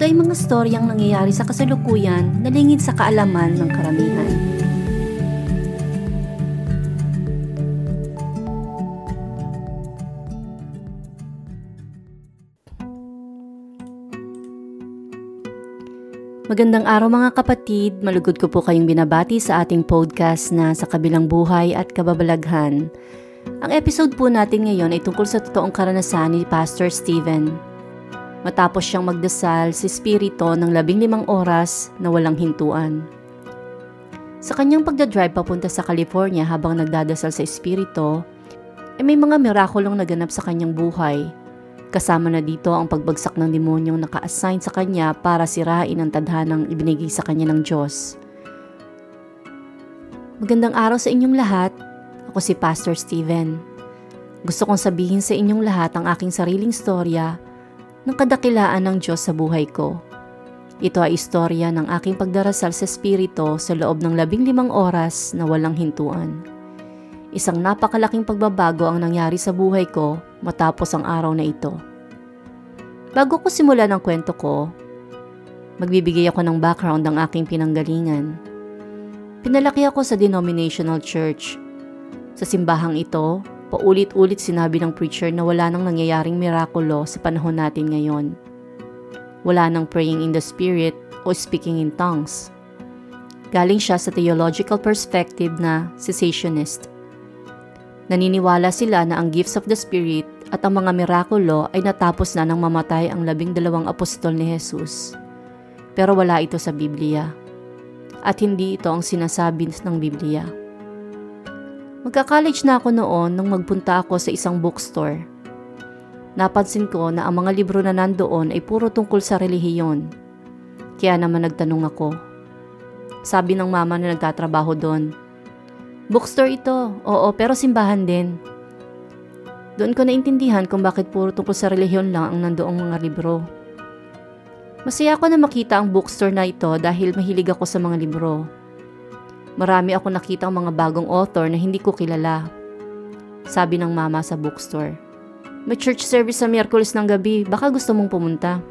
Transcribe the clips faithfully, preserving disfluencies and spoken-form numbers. Ito ay mga storyang nangyayari sa kasalukuyan na lingid sa kaalaman ng karamihan. Magandang araw mga kapatid, malugod ko po kayong binabati sa ating podcast na Sa Kabilang Buhay at Kababalaghan. Ang episode po natin ngayon ay tungkol sa totoong karanasan ni Pastor Steven. Matapos siyang magdasal sa espirito ng labing limang oras na walang hintuan. Sa kanyang pagdadrive papunta sa California habang nagdadasal sa espirito, ay may mga mirakulong naganap sa kanyang buhay. Kasama na dito ang pagbagsak ng demonyong naka-assign sa kanya para sirain ang tadhanang ibinigay sa kanya ng Diyos. Magandang araw sa inyong lahat. Ako si Pastor Steven. Gusto kong sabihin sa inyong lahat ang aking sariling storya ng kadakilaan ng Diyos sa buhay ko. Ito ay istorya ng aking pagdarasal sa Espiritu sa loob ng labing limang oras na walang hintuan. Isang napakalaking pagbabago ang nangyari sa buhay ko matapos ang araw na ito. Bago ko simulan ang kwento ko, magbibigay ako ng background ng aking pinanggalingan. Pinalaki ako sa denominational church. Sa simbahang ito, paulit-ulit sinabi ng preacher na wala nang nangyayaring mirakulo sa panahon natin ngayon. Wala nang praying in the spirit o speaking in tongues. Galing siya sa theological perspective na cessationist. Naniniwala sila na ang gifts of the Spirit at ang mga mirakulo ay natapos na nang mamatay ang labing dalawang apostol ni Jesus. Pero wala ito sa Biblia. At hindi ito ang sinasabi ng Biblia. Magka-college na ako noon nung magpunta ako sa isang bookstore. Napansin ko na ang mga libro na nandoon ay puro tungkol sa relihiyon. Kaya naman nagtanong ako. Sabi ng mama na nagtatrabaho doon, "Bookstore ito, oo, pero simbahan din." Doon ko naintindihan kung bakit puro tungkol sa relihiyon lang ang nandoong mga libro. Masaya ako na makita ang bookstore na ito dahil mahilig ako sa mga libro. Marami ako nakita ang mga bagong author na hindi ko kilala. Sabi ng mama sa bookstore, "May church service sa Miyerkules ng gabi, baka gusto mong pumunta."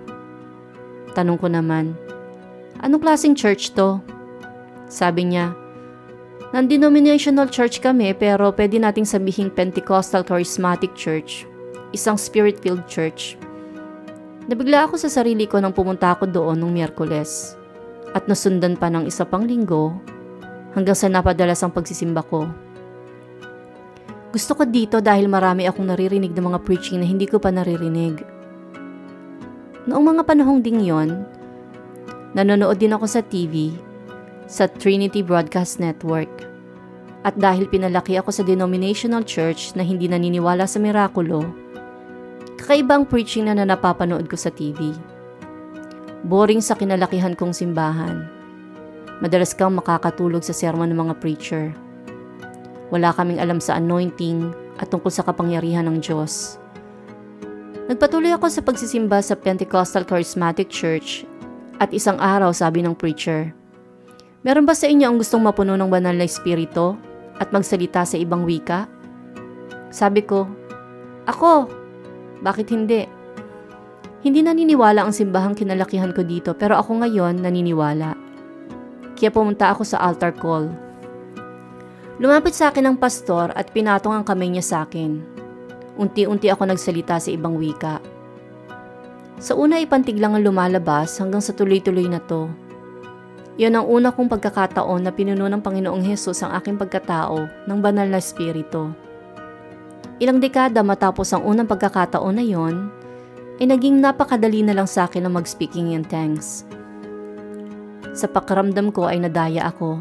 Tanong ko naman, "Anong klaseng church to?" Sabi niya, "Non-denominational church kami pero pwede nating sabihin Pentecostal Charismatic Church, isang spirit-filled church." Nabigla ako sa sarili ko nang pumunta ako doon nung Miyerkules at nasundan pa ng isa pang linggo hanggang sa napadalas ang pagsisimba ko. Gusto ko dito dahil marami akong naririnig ng mga preaching na hindi ko pa naririnig. Noong mga panahong ding yon, nanonood din ako sa T V sa Trinity Broadcast Network. At dahil pinalaki ako sa denominational church na hindi naniniwala sa mirakulo, kakaibang preaching na, na napapanood ko sa T V. Boring sa kinalakihan kong simbahan. Madalas kang makakatulog sa sermon ng mga preacher. Wala kaming alam sa anointing at tungkol sa kapangyarihan ng Diyos. Nagpatuloy ako sa pagsisimba sa Pentecostal Charismatic Church at isang araw sabi ng preacher, "Meron ba sa inyo ang gustong mapuno ng banal na espiritu at magsalita sa ibang wika?" Sabi ko, "Ako, bakit hindi?" Hindi naniniwala ang simbahang kinalakihan ko dito pero ako ngayon naniniwala. Kaya pumunta ako sa altar call. Lumapit sa akin ang pastor at pinatong ang kamay niya sa akin. Unti-unti ako nagsalita sa ibang wika. Sa una ay pantig lang ang lumalabas hanggang sa tuloy-tuloy na to. Iyon ang una kong pagkakataon na pinuno ng Panginoong Hesus ang aking pagkatao ng banal na espiritu. Ilang dekada matapos ang unang pagkakataon na yon, ay naging napakadali na lang sa akin ang mag-speaking in tongues. Sa pakiramdam ko ay nadaya ako.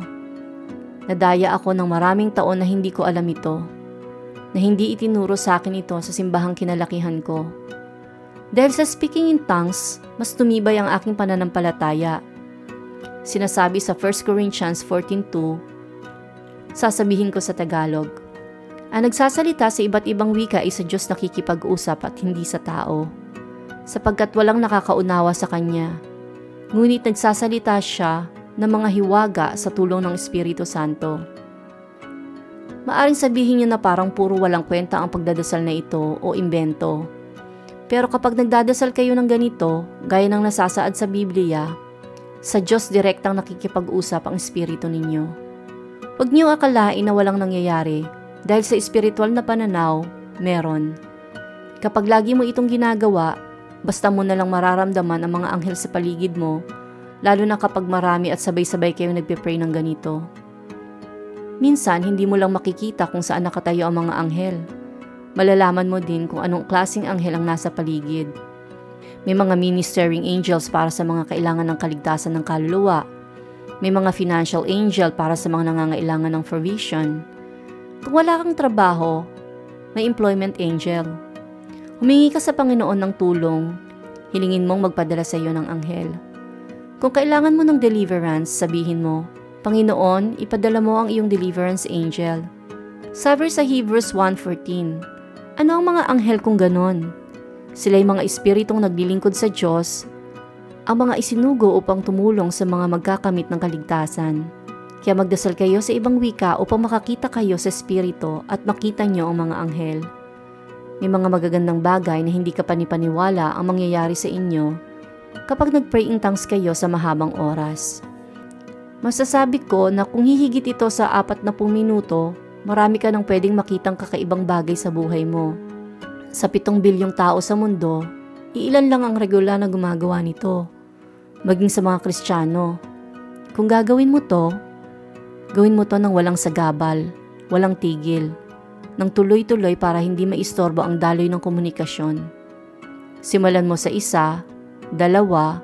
Nadaya ako ng maraming taon na hindi ko alam ito, na hindi itinuro sa akin ito sa simbahang kinalakihan ko. Dahil sa speaking in tongues, mas tumibay ang aking pananampalataya. Sinasabi sa First Corinthians fourteen two, sasabihin ko sa Tagalog, ang nagsasalita sa iba't ibang wika ay sa Diyos nakikipag-usap at hindi sa tao, sapagkat walang nakakaunawa sa Kanya. Ngunit nagsasalita siya ng mga hiwaga sa tulong ng Espiritu Santo. Maaring sabihin niyo na parang puro walang kwenta ang pagdadasal na ito o imbento. Pero kapag nagdadasal kayo ng ganito, gaya ng nasasaad sa Biblia, sa Diyos direktang nakikipag-usap ang espiritu ninyo. Huwag niyong akalain na walang nangyayari dahil sa espiritual na pananaw, meron. Kapag lagi mo itong ginagawa, basta mo nalang mararamdaman ang mga anghel sa paligid mo, lalo na kapag marami at sabay-sabay kayong nagpe-pray ng ganito. Minsan, hindi mo lang makikita kung saan nakatayo ang mga anghel. Malalaman mo din kung anong klaseng anghel ang nasa paligid. May mga ministering angels para sa mga kailangan ng kaligtasan ng kaluluwa. May mga financial angel para sa mga nangangailangan ng provision. Kung wala kang trabaho, may employment angel. Humingi ka sa Panginoon ng tulong, hilingin mong magpadala sa iyo ng anghel. Kung kailangan mo ng deliverance, sabihin mo, Panginoon, ipadala mo ang iyong deliverance angel. Sabi sa Hebrews one fourteen, ano ang mga anghel kung ganon? Sila'y mga espiritong naglilingkod sa Diyos, ang mga isinugo upang tumulong sa mga magkakamit ng kaligtasan. Kaya magdasal kayo sa ibang wika upang makakita kayo sa espiritu at makita nyo ang mga anghel. May mga magagandang bagay na hindi ka panipaniwala ang mangyayari sa inyo kapag nag-pray in tongues kayo sa mahabang oras. Masasabi ko na kung hihigit ito sa apatnapu minuto, marami ka nang pwedeng makitang kakaibang bagay sa buhay mo. Sa pitong bilyong tao sa mundo, iilan lang ang regular na gumagawa nito, maging sa mga Kristiyano. Kung gagawin mo to, gawin mo to nang walang sagabal, walang tigil, nang tuloy-tuloy para hindi maistorbo ang daloy ng komunikasyon. Simulan mo sa isa, dalawa,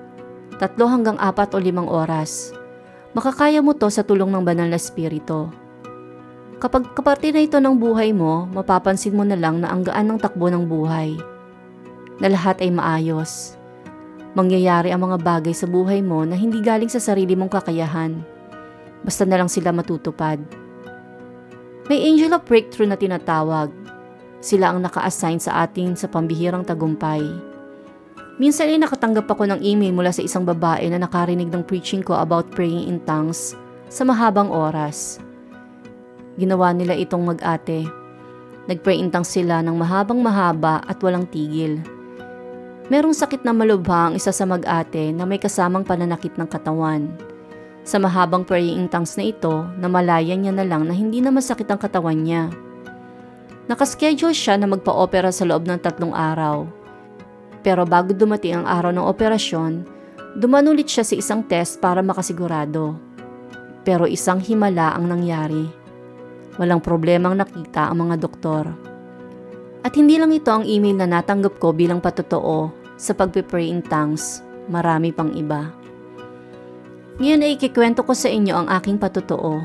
tatlo hanggang apat o limang oras. Makakaya mo to sa tulong ng banal na espiritu. Kapag kaparte na ito ng buhay mo, mapapansin mo na lang na ang gaan ng takbo ng buhay. Na lahat ay maayos. Mangyayari ang mga bagay sa buhay mo na hindi galing sa sarili mong kakayahan. Basta na lang sila matutupad. May angel of breakthrough na tinatawag. Sila ang naka-assign sa atin sa pambihirang tagumpay. Minsan ay nakatanggap ako ng email mula sa isang babae na nakarinig ng preaching ko about praying in tongues sa mahabang oras. Ginawa nila itong mag-ate. Nag-pray in tongues sila ng mahabang-mahaba at walang tigil. Merong sakit na malubha ang isa sa mag-ate na may kasamang pananakit ng katawan. Sa mahabang praying in tongues na ito, namalayan niya na lang na hindi na masakit ang katawan niya. Nakaschedule siya na magpa-opera sa loob ng tatlong araw. Pero bago dumating ang araw ng operasyon, dumanulit siya sa isang test para makasigurado. Pero isang himala ang nangyari. Walang problemang nakita ang mga doktor. At hindi lang ito ang email na natanggap ko bilang patotoo sa pagpe-pray in tongues, marami pang iba. Ngayon ay ikikwento ko sa inyo ang aking patotoo.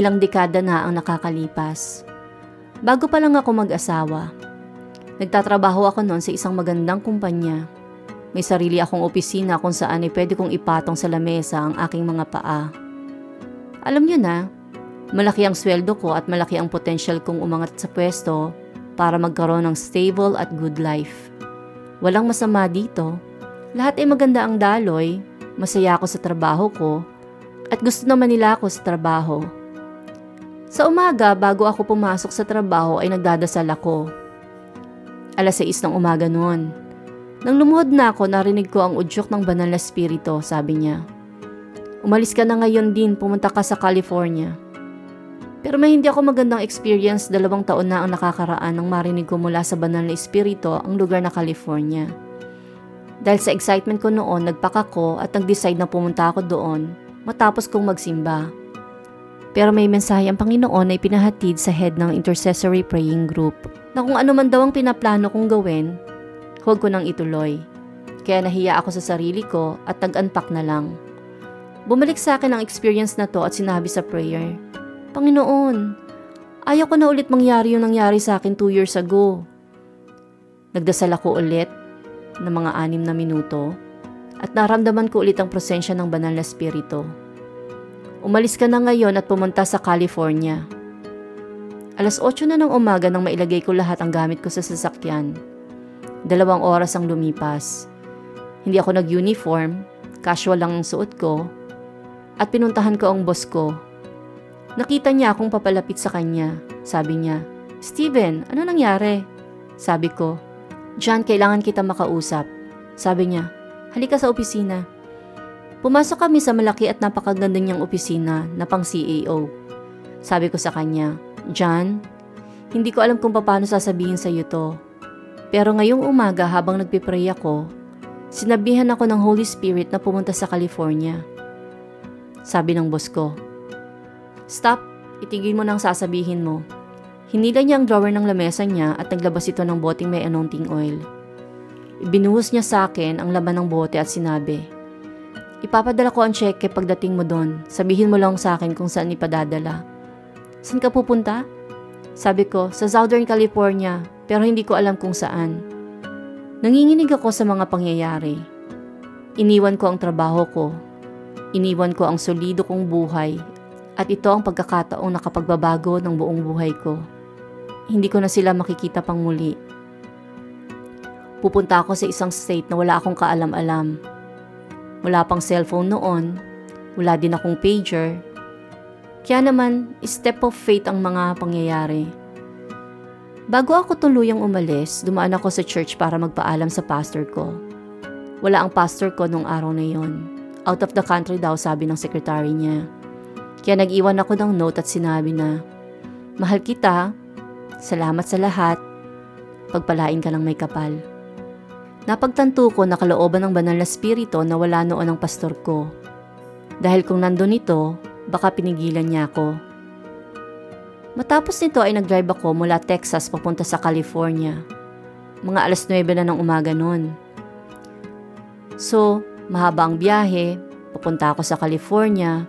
Ilang dekada na ang nakakalipas. Bago pa lang ako mag-asawa. Nagtatrabaho ako noon sa isang magandang kumpanya. May sarili akong opisina kung saan ay pwede kong ipatong sa lamesa ang aking mga paa. Alam niyo na, malaki ang sweldo ko at malaki ang potential kong umangat sa pwesto para magkaroon ng stable at good life. Walang masama dito. Lahat ay maganda ang daloy, masaya ako sa trabaho ko, at gusto naman nila ako sa trabaho. Sa umaga, bago ako pumasok sa trabaho ay nagdadasal ako. alas sais ng umaga noon. Nang lumuhod na ako, narinig ko ang udyok ng banal na espiritu, sabi niya. Umalis ka na ngayon din, pumunta ka sa California. Pero may hindi ako magandang experience, dalawang taon na ang nakakaraan nang marinig ko mula sa banal na espiritu ang lugar na California. Dahil sa excitement ko noon, nagpaka ko at nag-decide na pumunta ako doon matapos kong magsimba. Pero may mensahe ang Panginoon na ipinahatid sa head ng intercessory praying group na kung ano man daw ang pinaplano kong gawin, huwag ko nang ituloy. Kaya nahiya ako sa sarili ko at nag-unpack na lang. Bumalik sa akin ang experience na to at sinabi sa prayer, Panginoon, ayaw ko na ulit mangyari yung nangyari sa akin two years ago. Nagdasal ako ulit. ng mga anim na minuto at naramdaman ko ulit ang presensya ng Banal na Espiritu. Umalis ka na ngayon at pumunta sa California. alas otso na ng umaga nang mailagay ko lahat ang gamit ko sa sasakyan. Dalawang oras ang lumipas. Hindi ako nag-uniform, casual lang ang suot ko, at pinuntahan ko ang boss ko. Nakita niya akong papalapit sa kanya. Sabi niya, "Steven, ano nangyari?" Sabi ko, "John, kailangan kita makausap." Sabi niya, "Halika sa opisina." Pumasok kami sa malaki at napakaganda niyang opisina na pang C E O. Sabi ko sa kanya, "John, hindi ko alam kung paano sasabihin sa iyo to. Pero ngayong umaga habang nagpipray ako, sinabihan ako ng Holy Spirit na pumunta sa California." Sabi ng boss ko, "Stop, itigil mo nang sasabihin mo." Hinila niya ang drawer ng lamesa niya at naglabas ito ng boteng may anointing oil. Ibinuhos niya sa akin ang laman ng bote at sinabi, "Ipapadala ko ang cheque pagdating mo doon. Sabihin mo lang sa akin kung saan ipadadala." "Saan ka pupunta?" Sabi ko, "Sa Southern California, pero hindi ko alam kung saan." Nanginginig ako sa mga pangyayari. Iniwan ko ang trabaho ko. Iniwan ko ang solido kong buhay. At ito ang pagkakataong nakapagbabago ng buong buhay ko. Hindi ko na sila makikita pang muli. Pupunta ako sa isang state na wala akong kaalam-alam. Wala pang cellphone noon. Wala din akong pager. Kaya naman, step of faith ang mga pangyayari. Bago ako tuluyang umalis, dumaan ako sa church para magpaalam sa pastor ko. Wala ang pastor ko nung araw na yon. Out of the country daw, sabi ng secretary niya. Kaya nag-iwan ako ng note at sinabi na, "Mahal kita, salamat sa lahat, pagpalain ka ng may kapal." Napagtanto ko na kalooban ng Banal na Espiritu na wala noon ang pastor ko. Dahil kung nandun ito, baka pinigilan niya ako. Matapos nito ay nag-drive ako mula Texas papunta sa California. Mga alas nuwebe na ng umaga noon. So, mahaba ang biyahe, papunta ako sa California,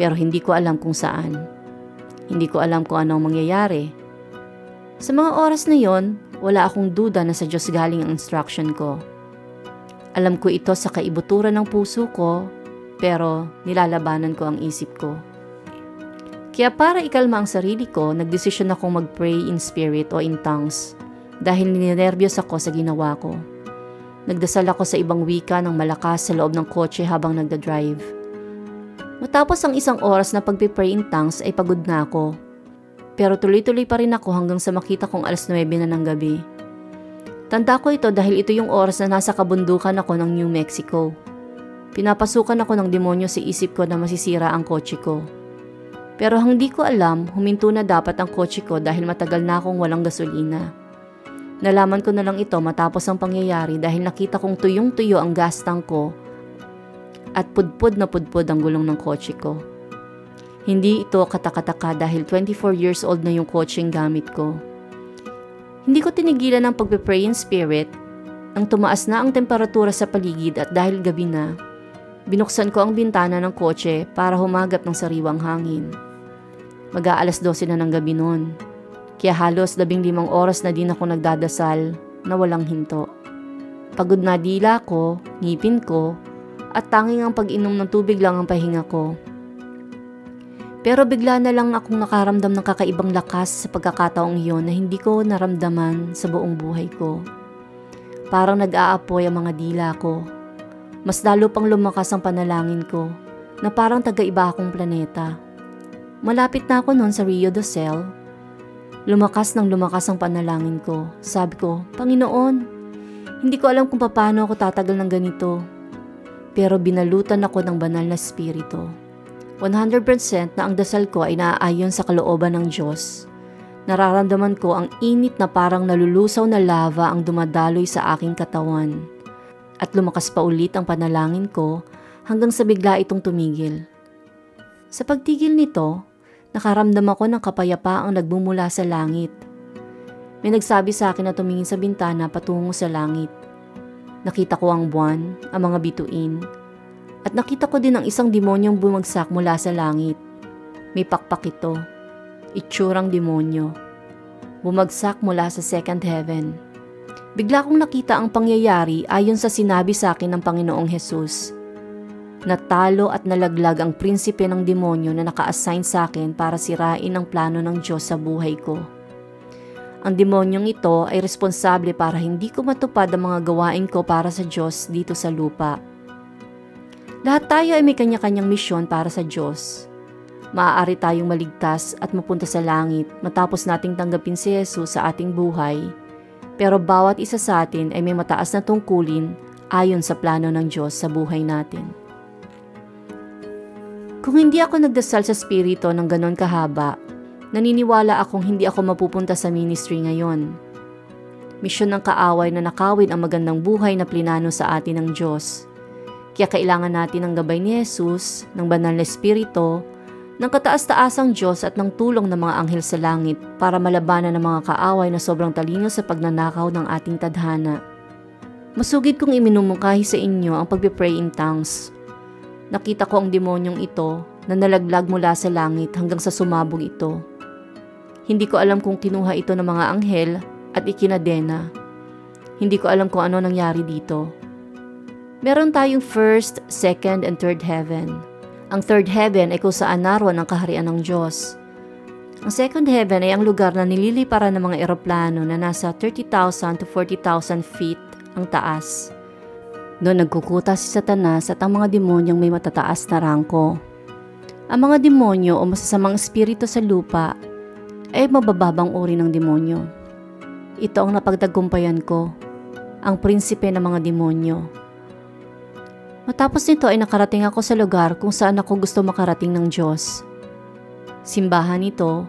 pero hindi ko alam kung saan. Hindi ko alam kung anong mangyayari. Sa mga oras na yon, wala akong duda na sa Diyos galing ang instruction ko. Alam ko ito sa kaibuturan ng puso ko, pero nilalabanan ko ang isip ko. Kaya para ikalma ang sarili ko, nagdesisyon akong mag-pray in spirit o in tongues dahil ninenervyos ako sa ginawa ko. Nagdasal ako sa ibang wika ng malakas sa loob ng kotse habang nagda-drive. Matapos ang isang oras na pagpipray in tongues ay pagod na ako. Pero tuloy-tuloy pa rin ako hanggang sa makita kong alas nuwebe na ng gabi. Tanda ko ito dahil ito yung oras na nasa kabundukan ako ng New Mexico. Pinapasukan ako ng demonyo sa isip ko na masisira ang kotse ko. Pero hindi ko alam, huminto na dapat ang kotse ko dahil matagal na akong walang gasolina. Nalaman ko na lang ito matapos ang pangyayari dahil nakita kong tuyong-tuyo ang gas tank ko at pudpud na pudpud ang gulong ng kotse ko. Hindi ito katakataka dahil twenty-four years old na yung kotseng gamit ko. Hindi ko tinigilan ang pagpe-pray in spirit nang tumaas na ang temperatura sa paligid at dahil gabi na, binuksan ko ang bintana ng kotse para humagap ng sariwang hangin. mag-aalas dose na ng gabi noon, kaya halos labing limang oras na din ako nagdadasal na walang hinto. Pagod na dila ko, ngipin ko, at tanging ang pag-inom ng tubig lang ang pahinga ko. Pero bigla na lang akong nakaramdam ng kakaibang lakas sa pagkakataong iyon na hindi ko naramdaman sa buong buhay ko. Parang nag-aapoy ang mga dila ko. Mas lalo pang lumakas ang panalangin ko na parang taga-iba akong planeta. Malapit na ako noon sa Rio do Céu. Lumakas nang lumakas ang panalangin ko. Sabi ko, "Panginoon, hindi ko alam kung paano ako tatagal ng ganito." Pero binalutan ako ng Banal na Espiritu. one hundred percent na ang dasal ko ay naaayon sa kalooban ng Diyos. Nararamdaman ko ang init na parang nalulusaw na lava ang dumadaloy sa aking katawan. At lumakas pa ulit ang panalangin ko hanggang sa bigla itong tumigil. Sa pagtigil nito, nakaramdam ako ng kapayapaang nagmumula sa langit. May nagsabi sa akin na tumingin sa bintana patungo sa langit. Nakita ko ang buwan, ang mga bituin, at nakita ko din ang isang demonyong bumagsak mula sa langit. May pakpak ito, itsurang demonyo. Bumagsak mula sa second heaven. Bigla kong nakita ang pangyayari ayon sa sinabi sa akin ng Panginoong Hesus. Natalo at nalaglag ang prinsipe ng demonyo na naka-assign sa akin para sirain ang plano ng Diyos sa buhay ko. Ang demonyong ito ay responsable para hindi ko matupad ang mga gawain ko para sa Diyos dito sa lupa. Lahat tayo ay may kanya-kanyang misyon para sa Diyos. Maaari tayong maligtas at mapunta sa langit matapos nating tanggapin si Jesus sa ating buhay. Pero bawat isa sa atin ay may mataas na tungkulin ayon sa plano ng Diyos sa buhay natin. Kung hindi ako nagdasal sa Espiritu ng ganon kahaba, naniniwala akong hindi ako mapupunta sa ministry ngayon. Misyon ng kaaway na nakawin ang magandang buhay na plinano sa atin ng Diyos. Kaya kailangan natin ng gabay ni Jesus, ng banal na Espiritu, ng kataas-taasang Diyos at ng tulong ng mga anghel sa langit para malabanan ng mga kaaway na sobrang talino sa pagnanakaw ng ating tadhana. Masugid kong iminumungkahi sa inyo ang pagpipray in tongues. Nakita ko ang demonyong ito na nalaglag mula sa langit hanggang sa sumabog ito. Hindi ko alam kung kinuha ito ng mga anghel at ikinadena. Hindi ko alam kung ano nangyari dito. Meron tayong first, second, and third heaven. Ang third heaven ay kung saan naroon ang kaharian ng Diyos. Ang second heaven ay ang lugar na nililiparan ng mga eroplano na nasa thirty thousand to forty thousand feet ang taas. Doon nagkukuta si Satanas at ang mga demonyong may matataas na rangko. Ang mga demonyo o masasamang espiritu sa lupa ay mabababang uri ng demonyo. Ito ang napagtagumpayan ko, ang prinsipe ng mga demonyo. Matapos nito ay nakarating ako sa lugar kung saan ako gusto makarating ng Diyos. Simbahan ito,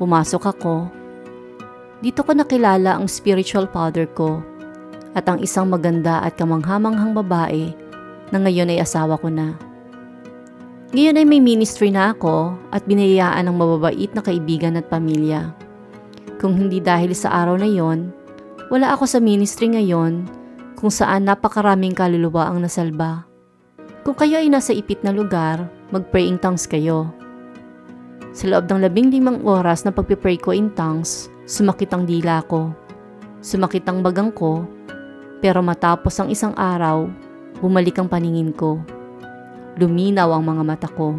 pumasok ako. Dito ko nakilala ang spiritual father ko at ang isang maganda at kamanghamanghang babae na ngayon ay asawa ko na. Ngayon ay may ministry na ako at binayaan ng mababait na kaibigan at pamilya. Kung hindi dahil sa araw na yon, wala ako sa ministry ngayon kung saan napakaraming kaluluwa ang nasalba. Kung kayo ay nasa ipit na lugar, mag-pray in tongues kayo. Sa loob ng labing limang oras na pagpipray ko in tongues, sumakit ang dila ko, sumakit ang bagang ko, pero matapos ang isang araw, bumalik ang paningin ko. Luminaw ang mga mata ko.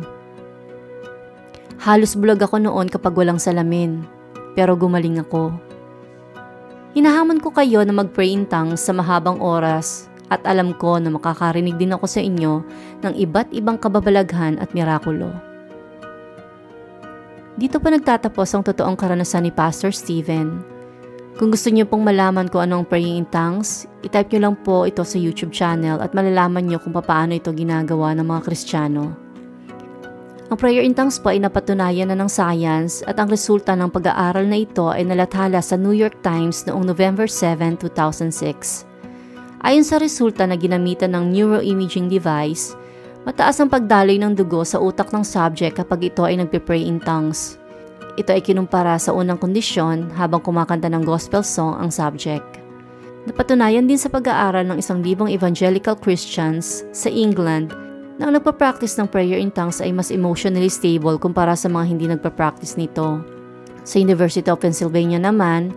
Halos bulag ako noon kapag walang salamin, pero gumaling ako. Hinahamon ko kayo na mag-pray in tongues sa mahabang oras. At alam ko na makakarinig din ako sa inyo ng iba't ibang kababalaghan at mirakulo. Dito pa nagtatapos ang totoong karanasan ni Pastor Steven. Kung gusto niyo pong malaman kung anong praying in tongues, itype niyo lang po ito sa YouTube channel at malalaman niyo kung paano ito ginagawa ng mga Kristiyano. Ang prayer in tongues po ay napatunayan na ng science at ang resulta ng pag-aaral na ito ay nalathala sa New York Times noong November seventh, two thousand six. Ayon sa resulta na ginamitan ng neuroimaging device, mataas ang pagdaloy ng dugo sa utak ng subject kapag ito ay nagpe-pray in tongues. Ito ay kinumpara sa unang kondisyon habang kumakanta ng gospel song ang subject. Napatunayan din sa pag-aaral ng isang libong evangelical Christians sa England na ang nagpa-practice ng prayer in tongues ay mas emotionally stable kumpara sa mga hindi nagpa-practice nito. Sa University of Pennsylvania naman,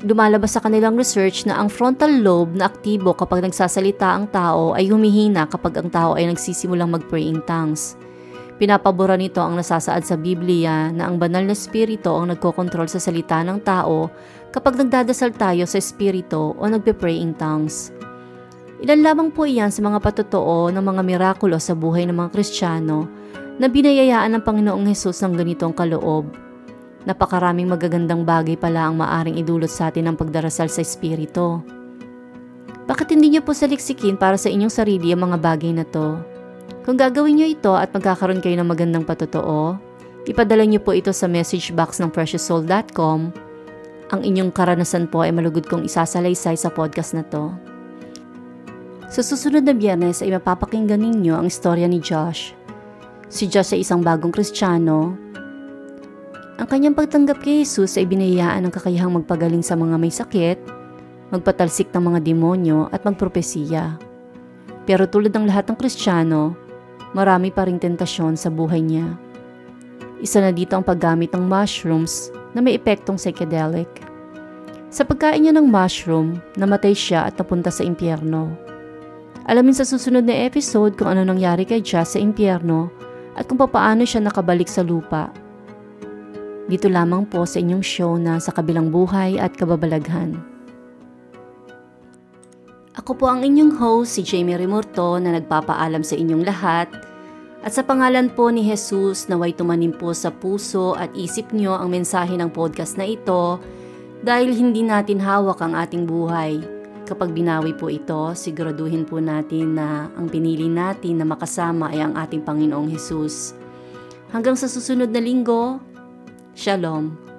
lumalabas sa kanilang research na ang frontal lobe na aktibo kapag nagsasalita ang tao ay humihina kapag ang tao ay nagsisimulang mag-pray in tongues. Pinapabura nito ang nasasaad sa Biblia na ang banal na espiritu ang nagkokontrol sa salita ng tao kapag nagdadasal tayo sa espiritu o nagpe-pray in tongues. Ilan lamang po iyan sa mga patotoo ng mga mirakulo sa buhay ng mga Kristiyano na binayayaan ng Panginoong Hesus ng ganitong kaloob. Napakaraming magagandang bagay pala ang maaring idulot sa atin ng pagdarasal sa Espiritu. Bakit hindi niyo po saliksikin para sa inyong sarili ang mga bagay na to? Kung gagawin niyo ito at magkakaroon kayo ng magandang patotoo, ipadala niyo po ito sa message box ng precious soul dot com. Ang inyong karanasan po ay malugod kong isasalaysay sa podcast na to. Sa susunod na Biyernes ay mapapakinggan ninyo ang istorya ni Josh. Si Josh ay isang bagong Kristiyano. Ang kanyang pagtanggap kay Jesus ay binayaan ng kakayahang magpagaling sa mga may sakit, magpatalsik ng mga demonyo at magpropesiya. Pero tulad ng lahat ng Kristiyano, marami pa ring tentasyon sa buhay niya. Isa na dito ang paggamit ng mushrooms na may epektong psychedelic. Sa pagkain niya ng mushroom, namatay siya at napunta sa impyerno. Alamin sa susunod na episode kung ano nangyari kay Josh sa impyerno at kung papaano siya nakabalik sa lupa. Dito lamang po sa inyong show na Sa Kabilang Buhay at Kababalaghan. Ako po ang inyong host, si Jaymarie Murto, na nagpapaalam sa inyong lahat. At sa pangalan po ni Jesus, naway tumanim po sa puso at isip nyo ang mensahe ng podcast na ito dahil hindi natin hawak ang ating buhay. Kapag binawi po ito, siguraduhin po natin na ang pinili natin na makasama ay ang ating Panginoong Jesus. Hanggang sa susunod na linggo, Shalom!